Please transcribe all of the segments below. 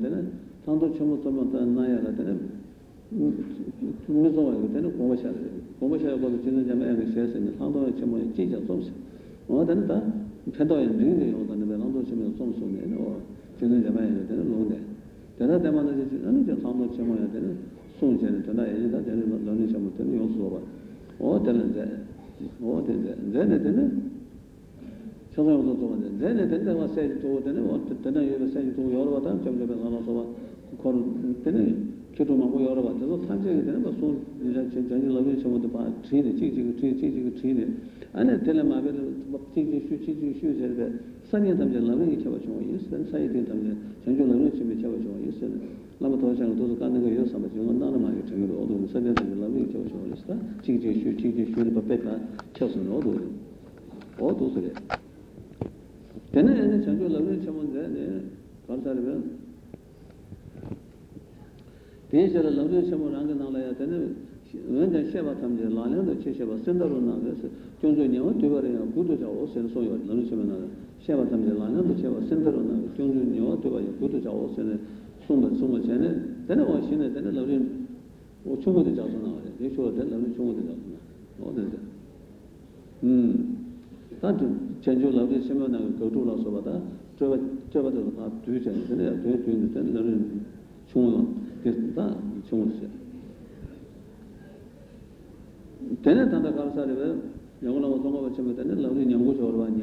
되는 전도 전부터부터 나야가 되는 무조건 되는 고모셔야 돼. 고모셔야고 지는 점에 의해서 상도의 점에 진짜 좀 된다. 전도에 능력이 오는 데는 상도 점에 좀 손에 어 지는 점에 되는 논데. 내가 때문에 아니 저 상도 점에 되는 손전에 전화 얘기다 되는 논이 점부터는 요소 봐. 어 되는데 어 되는데 저도 저는 내내 된다고 세도 되는 어떤 때는 여러 세도 여러 가지 점점 변화서 그런 때는 저도만 여러 가지도 탄생이 되는 것은 이제 전전을 저도 봐 트레이닝 트레이닝 안에 텔레마벨 슈 제르베 산이 담전을 이렇게 봐 주고 있는 사이에 담전 전전을 준비 잡아 주고 있는 남아 도장 도서 가는 거 여섯 번 정도 나는 말이 저기로 얻은 산이 담전을 이렇게 봐 주고 있어. 슈 페페가 쳐서 얻어. 얻어 그래. 걔는 전주 러브를 쳐본데, 감사하면 대신에 러브를 쳐본 안에 나와야 되는 은전 쉐바 탐지 라는데 쉐바 센터로 나와서 종종이요 두바리요 구도자 오선 소요 러브를 쳐면 쉐바 탐지 라는데 쉐바 센터로 나와서 종종이요 두바리요 구도자 오선에 송도 전에 되는 원신에 되는 러브를 오초도 자서 나와요. 대초에 되는 러브를 총도 자서 나와요. 어디서? 전주 러브를 세면은 거두라서 받아 저거도 다 뒤졌는데 뒤졌는데 너는 총을 됐다 총을 때는 단다 감사를 영원하고 동업을 처음에 때는 러브를 연구적으로 받는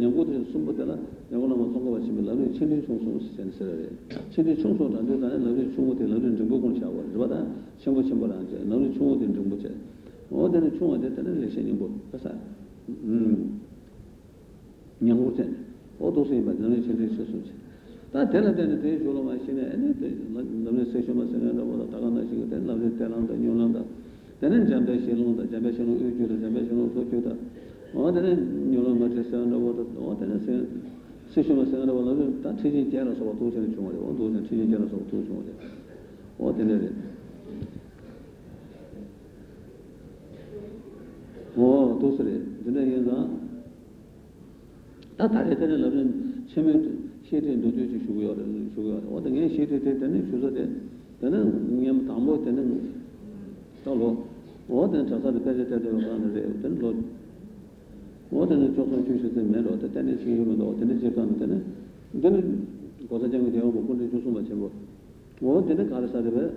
연구도 숨부터는 영원하고 동업을 처음에 러브를 천리 총소를 센서를 천리 총소도 안 되다는 러브를 총어들 러브를 정보권 샤워 받아 정보를 안 줘 너는 총어들 정보체 어디는 총어들 때는 레션이 뭐 가서 냥고텐 어도스에 맞는 체제에서 다 텔레데는 대조로 마시네 에네 남네 세션마스는 나보다 다가나시고 텔레데 텔란다 뉴란다 되는 잠베시로다 잠베시로 의주로 잠베시로 소주다 어디는 뉴란마스는 나보다 어디는 세션마스는 나보다 다 체제 제라서 도전을 중앙에 어도는 체제 제라서 도전을 어디는 오 도스레 드네가 다다래는 러는 체면 시대 노조지 주고요. 어떤 게 시대 때는 주소대 때는 운영 담보 때는 또 어떤 저서도 배제되는 건데 어떤 로 어떤 조선 주시는 매로 때는 지금도 어떤 제반 때는 저는 고사장이 되어 못 보는 조선만 제보 어떤 가르사들에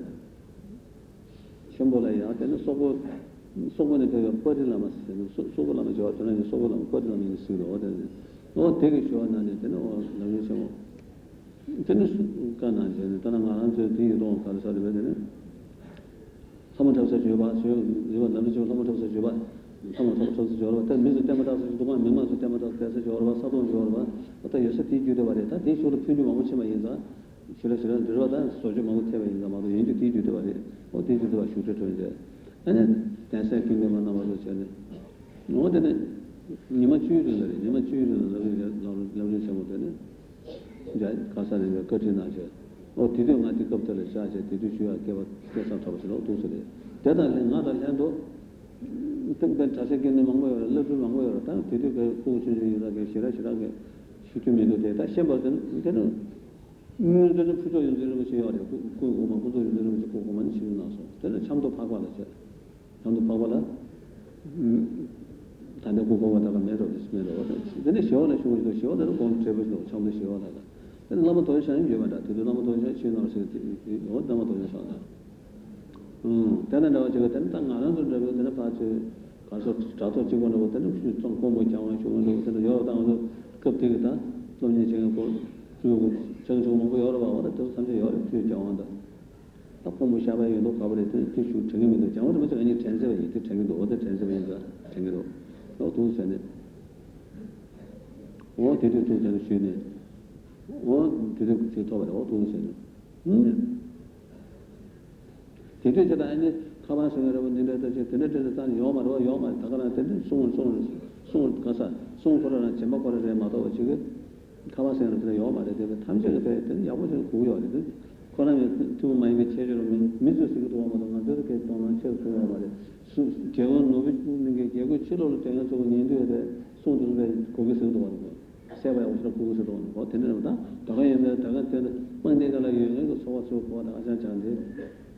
쳔볼아야 때는 소보 소문에 배가 버리라마스는 소고라마 저한테는 소고라마 버리라는 식으로 어든 너 되게 좋아하는 데는 어 나는 좀 인터넷 가난데 나는 안저 뒤로 가서 되면은 사무처서 줘봐 이거 나는 좀 사무처서 줘봐 사무처서 줘봐 때 미즈 때마다서 동안 미만서 때마다서 돼서 줘봐 사도 줘봐 어떤 요새 뒤주도 말했다 대쇼로 표준 아무치만 인사 실례실례 들어다 소주 먹을 때 인사 마도 인도 뒤주도 말해 어 뒤주도 와 슈트 줘야 돼 कैसे किंदे मना वाला चले नो देने निमचूर लगे लगे से होते ने जाए कासा ने कठिन आ जाए और तिदो माती कब तले जाए तिदो शिवा के बाद कैसा था चलो दूसरे दादा ने ना दादा तो तुम बन चाहे किंदे मंगो लगे मंगो रहता तिदो के कुछ नहीं लगे शिरा के शितु में तो देता से बदन देनो मुझे पूछो इधर में से और कोई ओमा को इधर में को मन से ना सो तेरे छमतो भागवा लगे 저도 봐봐라. 단대 고고하다가 내려 있으면 어떻게. 근데 시원해 시원해도 시원해도 공체부터 처음에 시원하다. 근데 너무 더 이상 위험하다. 그 너무 더 이상 시원할 수 있고 너무 더 이상하다. 때는 내가 제가 땡땅 안 하는 줄 알고 내가 봐서 가서 자도 찍어는 것들은 혹시 좀 공부 장원 시원한 것들은 여러 당에서 급되겠다. 좀 이제 제가 그 주고 정정 먹고 여러 봐. 어떤 사람들 여러 주의 장원한다. 뭐 샤바이도 가버렸더니 티슈 정해면도 장어도 저 아니 텐서에 이때 정해도 어디 텐서에서 정해도 또 도전에 뭐 되도 되는 시네 뭐 되도 되도 뭐 도전에 되도 제가 아니 가만히 여러분들한테 제 드네들 단 요마로 요마 다가한테 송을 가서 송 걸어라 제목 걸어서 마도 지금 가만히 여러분들 요마에 대해서 탐색을 했더니 야보는 고요하거든 그러면 두 마음의 체제로 믿을 수 있도록 하면 저렇게 또는 체제로 말해. 개원 노비는 게 개고 치료를 통해서 인도에 대해 소득을 거기서도 받는 거. 세바야 우선 고기서 넣는 거 되는구나. 다가에면 다가 때는 뻔데가라 이거 소화소 보다 가장 잘한데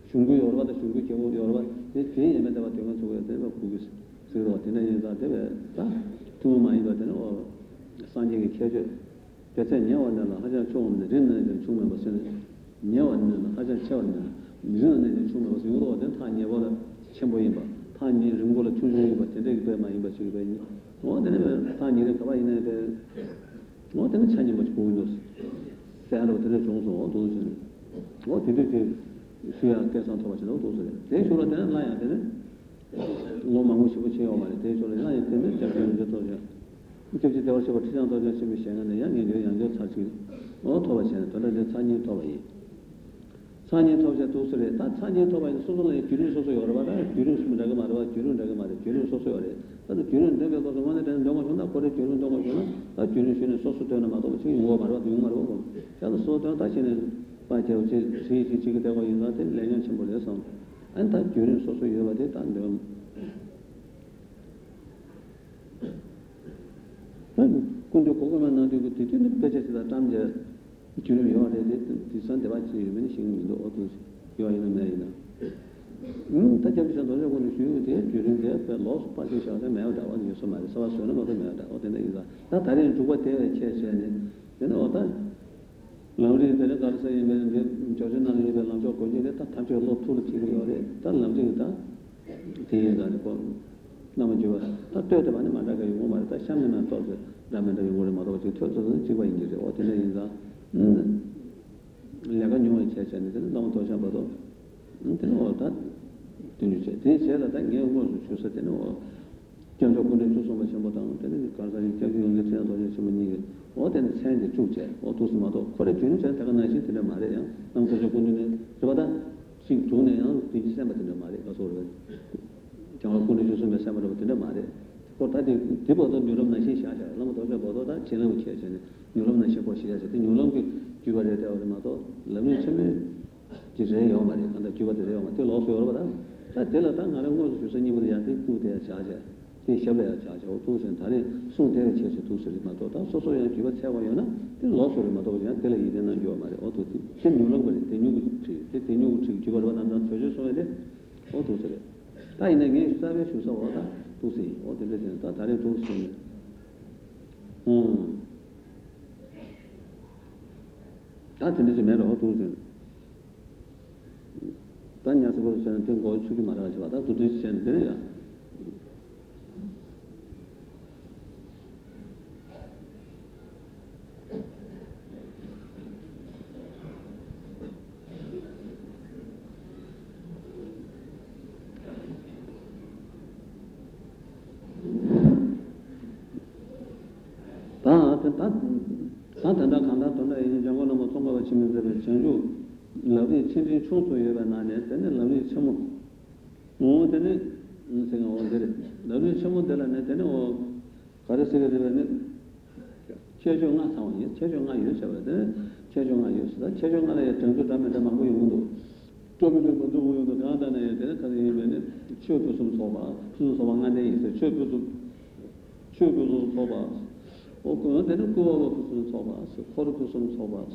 중국 여러 가지 중국 경우 여러 가지 괜히 애매다 같은 건 저거 되고 고기서 그래서 어때는 얘가 되게 딱 도움 많이 받는 어 산지에 캐져 대체 녀원은 하자 좋은데 되는 정말 무슨 녀원은 하자 좋은데 이전에 정말 무슨 요로는 다 녀원은 첨부인 봐. 다 녀는 거를 추중이 받대 되게 많이 받치고 되는 어때는 산지에 가봐 있는데 어때는 찬이 못 보고 있어. 새로 들어 정도 도저히 뭐 되게 수양 계산 더 받지도 도저히 내 저러다는 나야 되는 로망을 싶어 제어 말에 대해서 나야 되는 작은 것도 이제 대화시고 시장도 같이 시행하는 양의 양도 사실 어토바시는 또는 산이 토바이 산이 토바에 도스레 다 산이 토바에 소소에 기름 소소 여러 번 기름 내가 말아 기름 소소 여러 또 기름 내가 거기서 만나는 너무 좋나 거기 기름 너무 좋나 다 기름 쉬는 소소 되는 말도 지금 뭐 말아 용 말고 자도 소도 다시는 바이저 제시 지금 되고 있는데 내년 첨부해서 안타 기름 소소 여러 번 단점 quando qualcuno non dico ti tu invece da tange ti lo io detto ti sono davanti mi singendo otto io in merina ta che bisogna dare quello che ti giurende per los parte c'è da me da ogni somma da solo non da me da otene io da tare tu qua te c'è c'è no ota lauri delle carse in me giorno non le non so con te ta tanto lo tu ti io da lauri da te da con 남주와 따뜻하게 많이 만나게 몸을 다 샴내만 떠서 남들이 오래 말하고 저도 지고 있는데 어떻게 인자 내가 녀의 체제인데 너무 더 잡아도 근데 어다 되는지 제가 다 개고 주셔서 되는 거 견적 군에 주소만 전부다 되는 간사님 저기 오늘 제가 도저히 주문이 어떤 생제 주제 어떻게마도 거래 주는 제가 다가 나시 되는 말이에요. 남도적 군에 저보다 지금 돈에요. 비지세 맞는 말이에요. 정말 군의주소에 삼으로 되네 말에. 그것까지 대보도 뉴런만 시시하자. 너무 더저 보도다 제대로 키워지네. 뉴런만 시고 시작해서 뉴런이 규발에 대하여 말도 너무 처음에 제대로 요 말에 한다 규발에 요 말에 로스 요로다. 다 될라다 나는 거 주선님이 한테 두대 자자. 제 셔베야 자자. 도선 다리 송대에 쳐서 도서를 맞도다. 소소에 규발 차고요나. 그 로스를 맞도냐. 될라 이제는 요 말에 어떻게 제 뉴런 거에 대뉴 규발로 나는 저주소에 돼. 어떻게 다이내게 사회 주소보다 도시 어디든 다 다른 도시 다들이 매로 도시 단야서 보시는 된 건축이 말하지 마다 도시 센터야 러브이 친진 총소여가 나네 때는 러브이 처모 오늘은 인생은 오늘 러브이 처모들한테 때는 어 가르스게들은 최종화 상황이 최종화 요소거든 최종화 요소다 최종화의 정도담에다 막고 용도 또면도 먼저 오요도 가다네 때는 가리면은 치료도 좀 소바 수술 소방 안에 있어 치료도 소바 어 그때는 그거 무슨 소바 코르크 좀 소바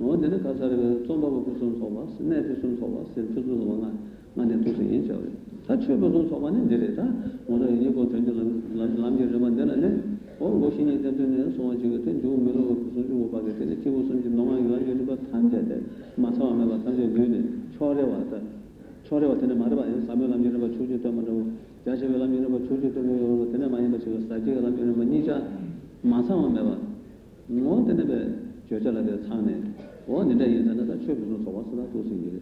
어제는 가사를 좀바고 무슨 소마, 스네트 무슨 소마, 센트도 소마, 만에 도시 인자요. 다 최고선 소마는 내려다. 오늘 이거 전전 남겨만 되는데 고신이 되는 소원지가 된 조명으로 무슨 받게 되는 기본선지 농아가 연구가 탄제데. 마사마가 탄제 되네. 초래와다는 말을 봐요. 사면 남겨만 주주 때문에 자세가 남겨만 주주 때문에 되는 많이 맞고 사제가 남겨만 니자 마사마가 뭐 되는데 저절로 참네. 오늘의 인생에서 최고로 소화스나 도시에.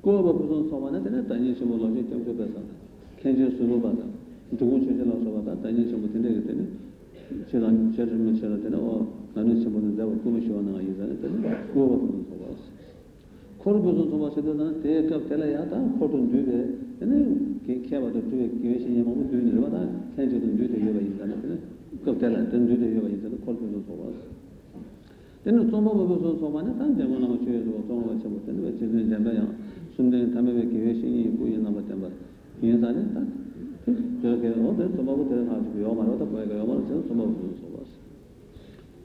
고급 무슨 소화나는 단위 시물로지 때문에서. 괜히 수로 받아. 누구 최전으로 소화다 단위 시물 때문에 되네. 제가 제대로 어 나는 시물은 내가 고민시원한 아이잖아. 고급 무슨 소화스. 고급 무슨 소화스는 대급 때려야다. 고급 뒤에. 근데 개켜봐도 뒤에 계시에 뭐 뒤에 와다. 괜히도 뒤에 여봐 있잖아. 급 때려 뒤에 여봐 있잖아. 고급 무슨 소화스. 근데 좀뭐 소만에 단대고 나무 쳐도 동거 쳐도 되는데 지금 잠깐요. 순대 담배에 계획이 보이나 봤다. 인산에 딱. 그래서 그래서 또 뭐부터 하고 요 말하다 보니까 요 말은 좀 소만 소만. another people who did it, auto medals,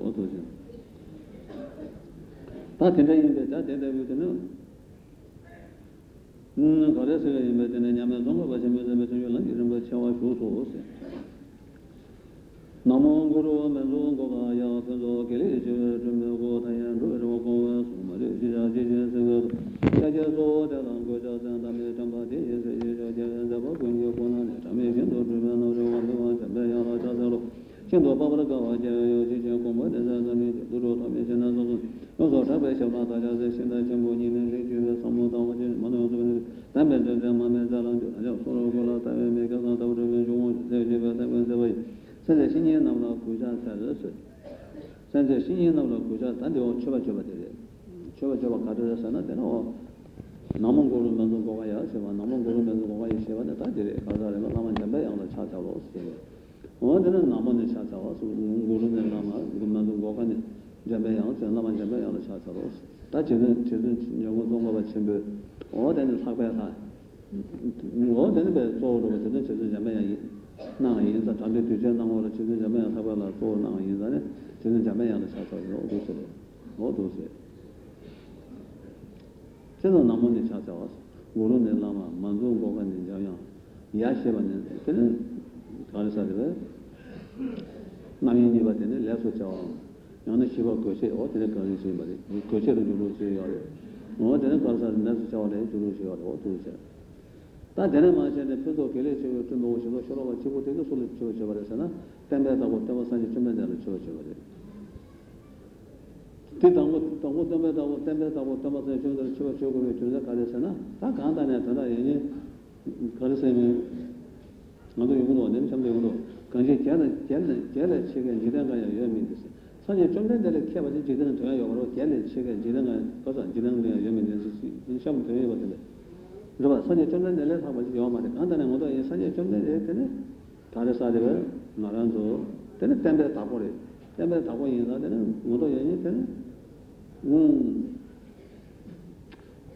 auto. But in the end, that they would know. Goddess, I met an Amazon, but I met a material language and which I was also. Namon Guru, Melongo, Yakozo, Kilij, Jumo, Tayan, Roko, Maria, Jesus, Thank you.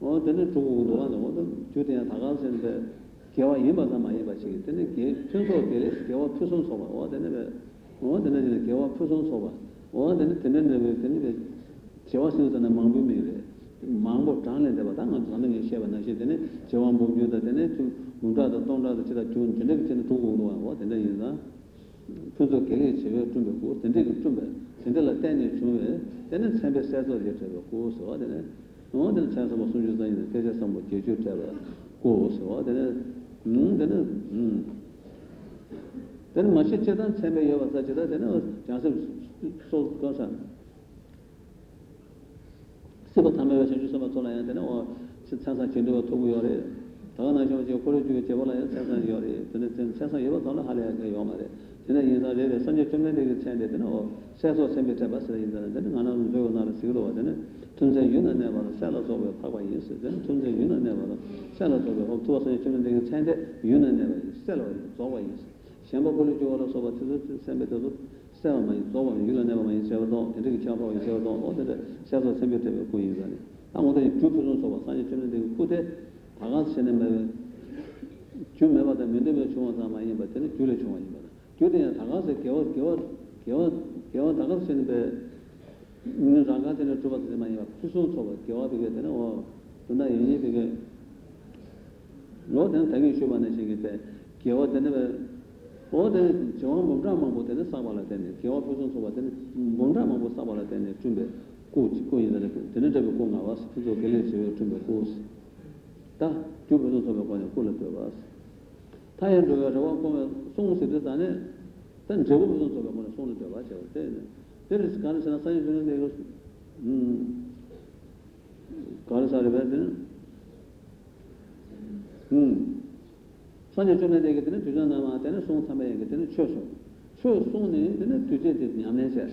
어때는 조금도 안 오거든. 주대야 다가서는데 개와 이마다 많이 받치기 때문에 개 청소들에 개와 표선 소바. 어때는 개와 표선 소바. 어때는 제와 쓰는 망부미래. 망보 단례다 받아 가는 게 시험 나시 되네. 제와 보고도 되네. 문다도 동다도 제가 준 되네. 제는 조금도 안 되네. 이나 표소 개에 제가 좀 보고 근데 좀 근데라 때는 좀 되는 생각 세서 제가 고소 되네. 어든 찬스 뭐 소주자인데 계좌 뭐 계좌 잡아 고소 어든 되는 마치 제단 세매 여와서 제다 되는 장서 소 가서 세번 담아야 주셔서 돌아야 되는 어 찬스 제대로 도구 열에 다나 저기 고려 주게 제발야 찬스 열에 되는 찬스 여와 돌아 하려야 돼요 말에 되는 인사들에 선제 좀 내게 찬데 되는 어 세서 세매 잡아서 인사들은 나는 저거 나를 쓰고 되는 tunze yuna neba la sala zobe paba yesu den tunze yuna neba la sala zobe ho tuwa so yesu den chende yuna neba sala zobe yesu shamba bolu jola soba tuzu sembe tuzu sala mai zoba yuna neba mai sala do de chamba mai sala do o de sala sembe te ko yizani amo de tuzu soba sanje chende de kude aga sene me jume ba de mende me chuma da mai ba de jule chuma ni ba jule ya aga se kewa aga sene be 는 장가들을 좁아서 많이 와. 수소소가 겨와되게 되는 어. 근데 얘네 되게 로든 당이 쇼반에 시기때 겨와되는 어든 정원 몸담만 못해서 싸발라 되네. 겨와 수소소가 되는 몸담만 못 싸발라 되네. 준비 고치고 이래서 되는 데고 공나와 수소 갤레지에 준비 고스. 다 주부도 소가 보내 콜을 봐. 타이어도 저거 보면 송세도 다네. 단 저거부터 소가 보내 송을 봐 줘. तेरे कारण से ना साइंस में देखो कारण सारे बैठे ना साइंस में देखते ना तुझे नाम आते ना सोंग समय देखते ना छोसों ने देखना तुझे देखने हमने चाहे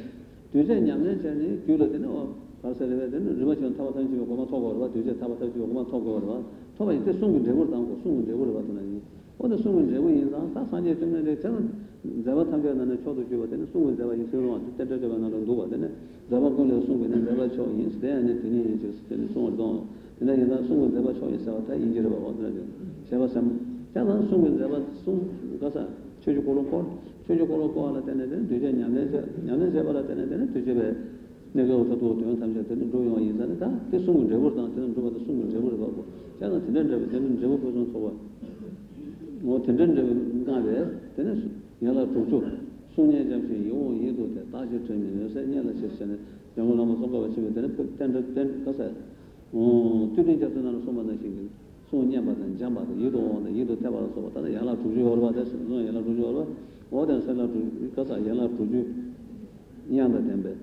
तुझे हमने चाहे क्यों लेते ना और कारण सारे बैठे ना रिमांड था बताने चीजों को मां थोड़ा और बात तुझे था बताने चीजों को मां थोड़ा और बात थोड़ा इतने सुंग 자바 탐겨나는 초도 주거든. 숨은 자바 인생으로 때때때만으로 도거든. 자바 걸려 숨은 자바 초 인스데 안에 드니 저스텔 소도. 근데 얘가 숨은 자바 초 인스하다 인지를 받거든. 자바 참 자바 숨은 자바 숨 가서 최주 고로고 하나 되는데 되게 냐네 자바라 되는데 되게 내가 어떻게 되는 탐색되는 조용 인사다. 그 숨은 자바다 되는 도바다 숨은 자바를 받고. 자가 되는 자바 보존 소와 뭐 되는 자바에 되는 nyala tuchu, sunye jamshi yuwa yidu te, tashi chunye, nyose nyala shishane, yangu lama soka wachiwe tene, ten kasa, turin jato nana soma na shingi, sunye batan, jam batan, yidu wanda, yidu te bata soba, tata yala tuchu yorwa desu, no yala tuchu yorwa, oden sala tuchu, kasa yala tuchu, nyanda tenbe,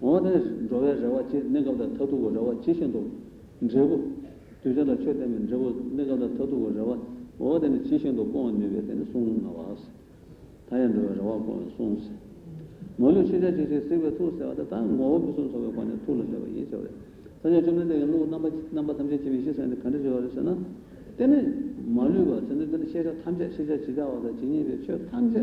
oden jove rawa, negabda tatugo rawa, chishindu, njebu, tujala che teme, njebu, negabda tatugo rawa, oden chishindu kuwa nyewe tene, sungu na waasi. 다양한 저하고 손스 모두 시대에 세계 투스하다 다 모두 손소에 관해 토론을 해 줘요. 사실 저는 내가 넘버 37 시선에 관해 줘서나 때는 모두가 저는 시에서 탐제 시대 지가와서 진입에 최 탐제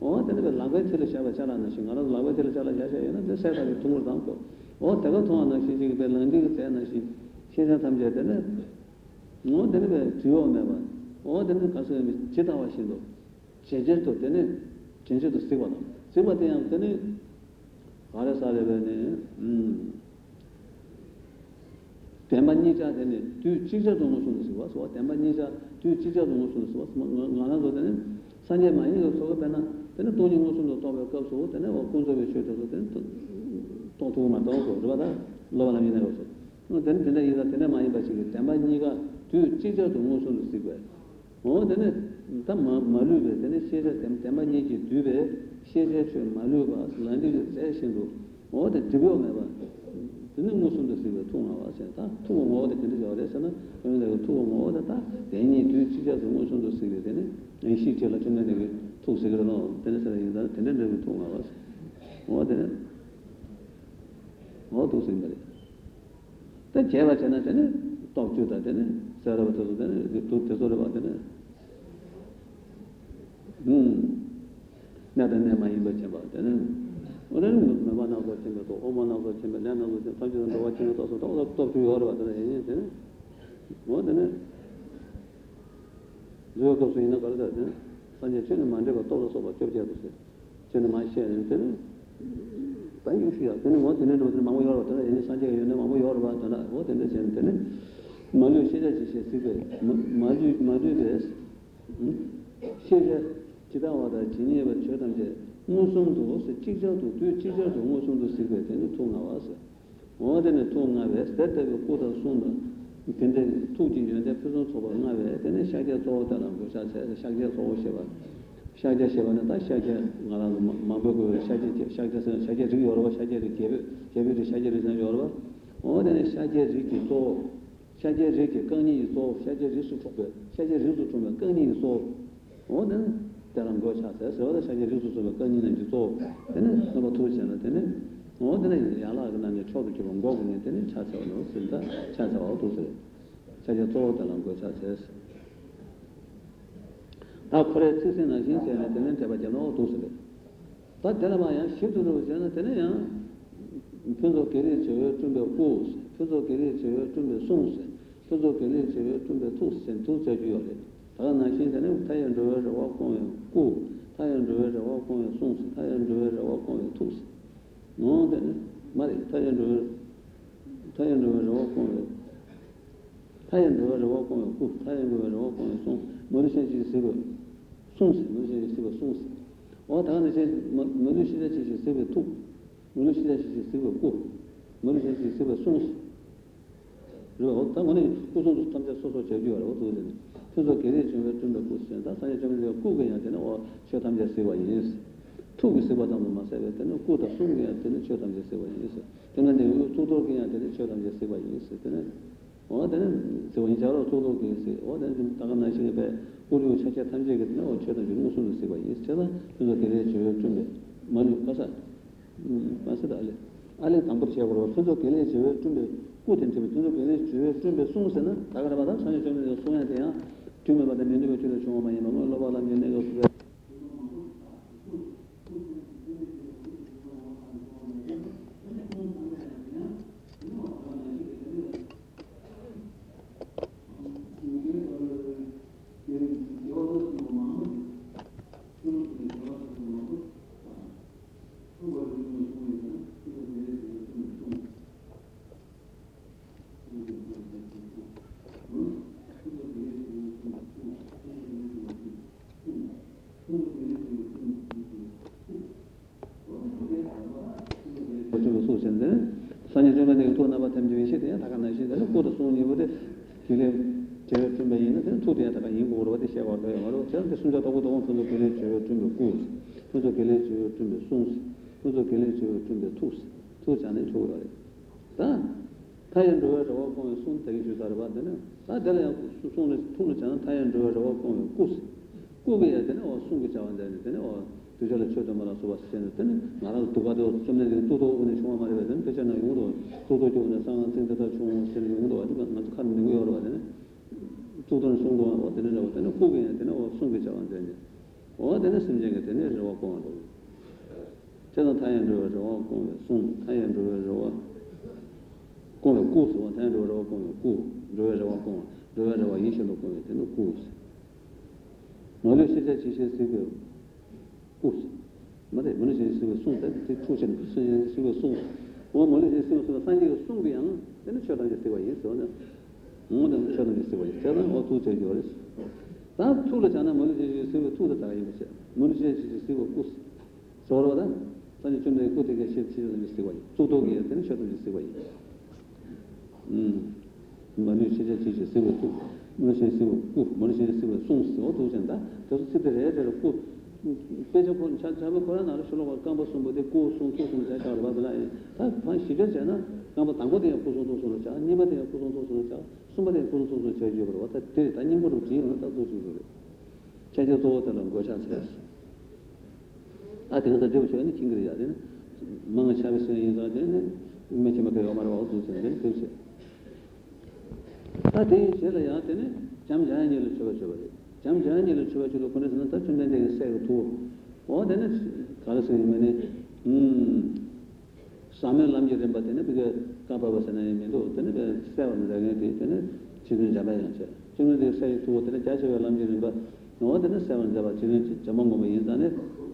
때는 라베트를 잡아잖아 신가는 라베트를 잡아야잖아요. 그 세상에 동물 담고 때가 통하는 시기에 벨런디 때는 시에서 탐제 때는 때는 지워내봐 때는 가서 지다와 신도 제제도 되는 진실도 쓰고 나와. 쓰고 되는 때는 가라사레베는 대만이자 되는 두 지자도 무슨 쓰고 와서 대만이자 두 지자도 무슨 쓰고 나나도 되는 산에 많이 넣어서 배나 되는 돈이 무슨도 더 벌고 되는 뭐 군소에 쉐도 되는 또 도움만 더 오고 그러다 로바람이 내려서 뭐 되는 근데 이거 되는 많이 받지 대만이가 두 지자도 무슨 쓰고 뭐 되는 다 말루베 되는 시에 대만이지 두베 시에 저 말루가 슬란디의 세션도 어디 집어내 봐. 되는 무슨도 쓰고 통화 와서 다 통화 어디 근데 저래서는 내가 통화 어디다 괜히 두 지자도 무슨도 쓰게 되네. 이 시절에 저는 내가 통색으로 되는데 되는 통화 와서 어디 쓰는데 또 제가 전에는 또 주다 되네. 서로부터 되네. 또 저서로 되네. 나도 내 많이 받지 받는 오늘은 내가 나가서 제가 또 오만 나가서 제가 내가 나가서 가지고 나와서 또 또 주어로 받는 얘기는 What in it? Zurkos in the Gorda, Sonia Chenaman never told us about Church. Chenamai said, Thank you, she has been what in it with the Mamoyor, any Sunday, you know, Mamoyor, what in the sentence? Manu said, Samir Lamjir Batene, because Kaba was an enemy, then seven, 지금 잡아야죠. 지금 대사에 또 어떻게 자주 연락이 봐. 너한테는 세번 잡아 지금 저만 거면 인산에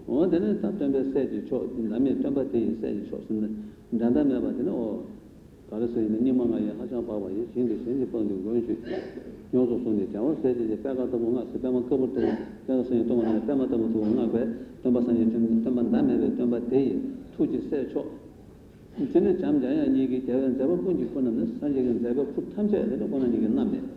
너한테는 답답해 세지 저 남이 답답해 세지 좋습니다. 단단해 봐도 어 가르쳐 있는 님만아야 하자 봐 봐요. 신경이 번도 거기 요소 손에 잡아 세지 이제 빼가도 뭔가 세면 거부터 그래서 또 하나 담아도 뭔가 왜 담바산이 좀 담반담에 담바대 투지 세죠. 이제는 잠자야 얘기 대한 잡아 본지 보는 사실은 내가 풋 탐자야 되는 거는 이게 남네.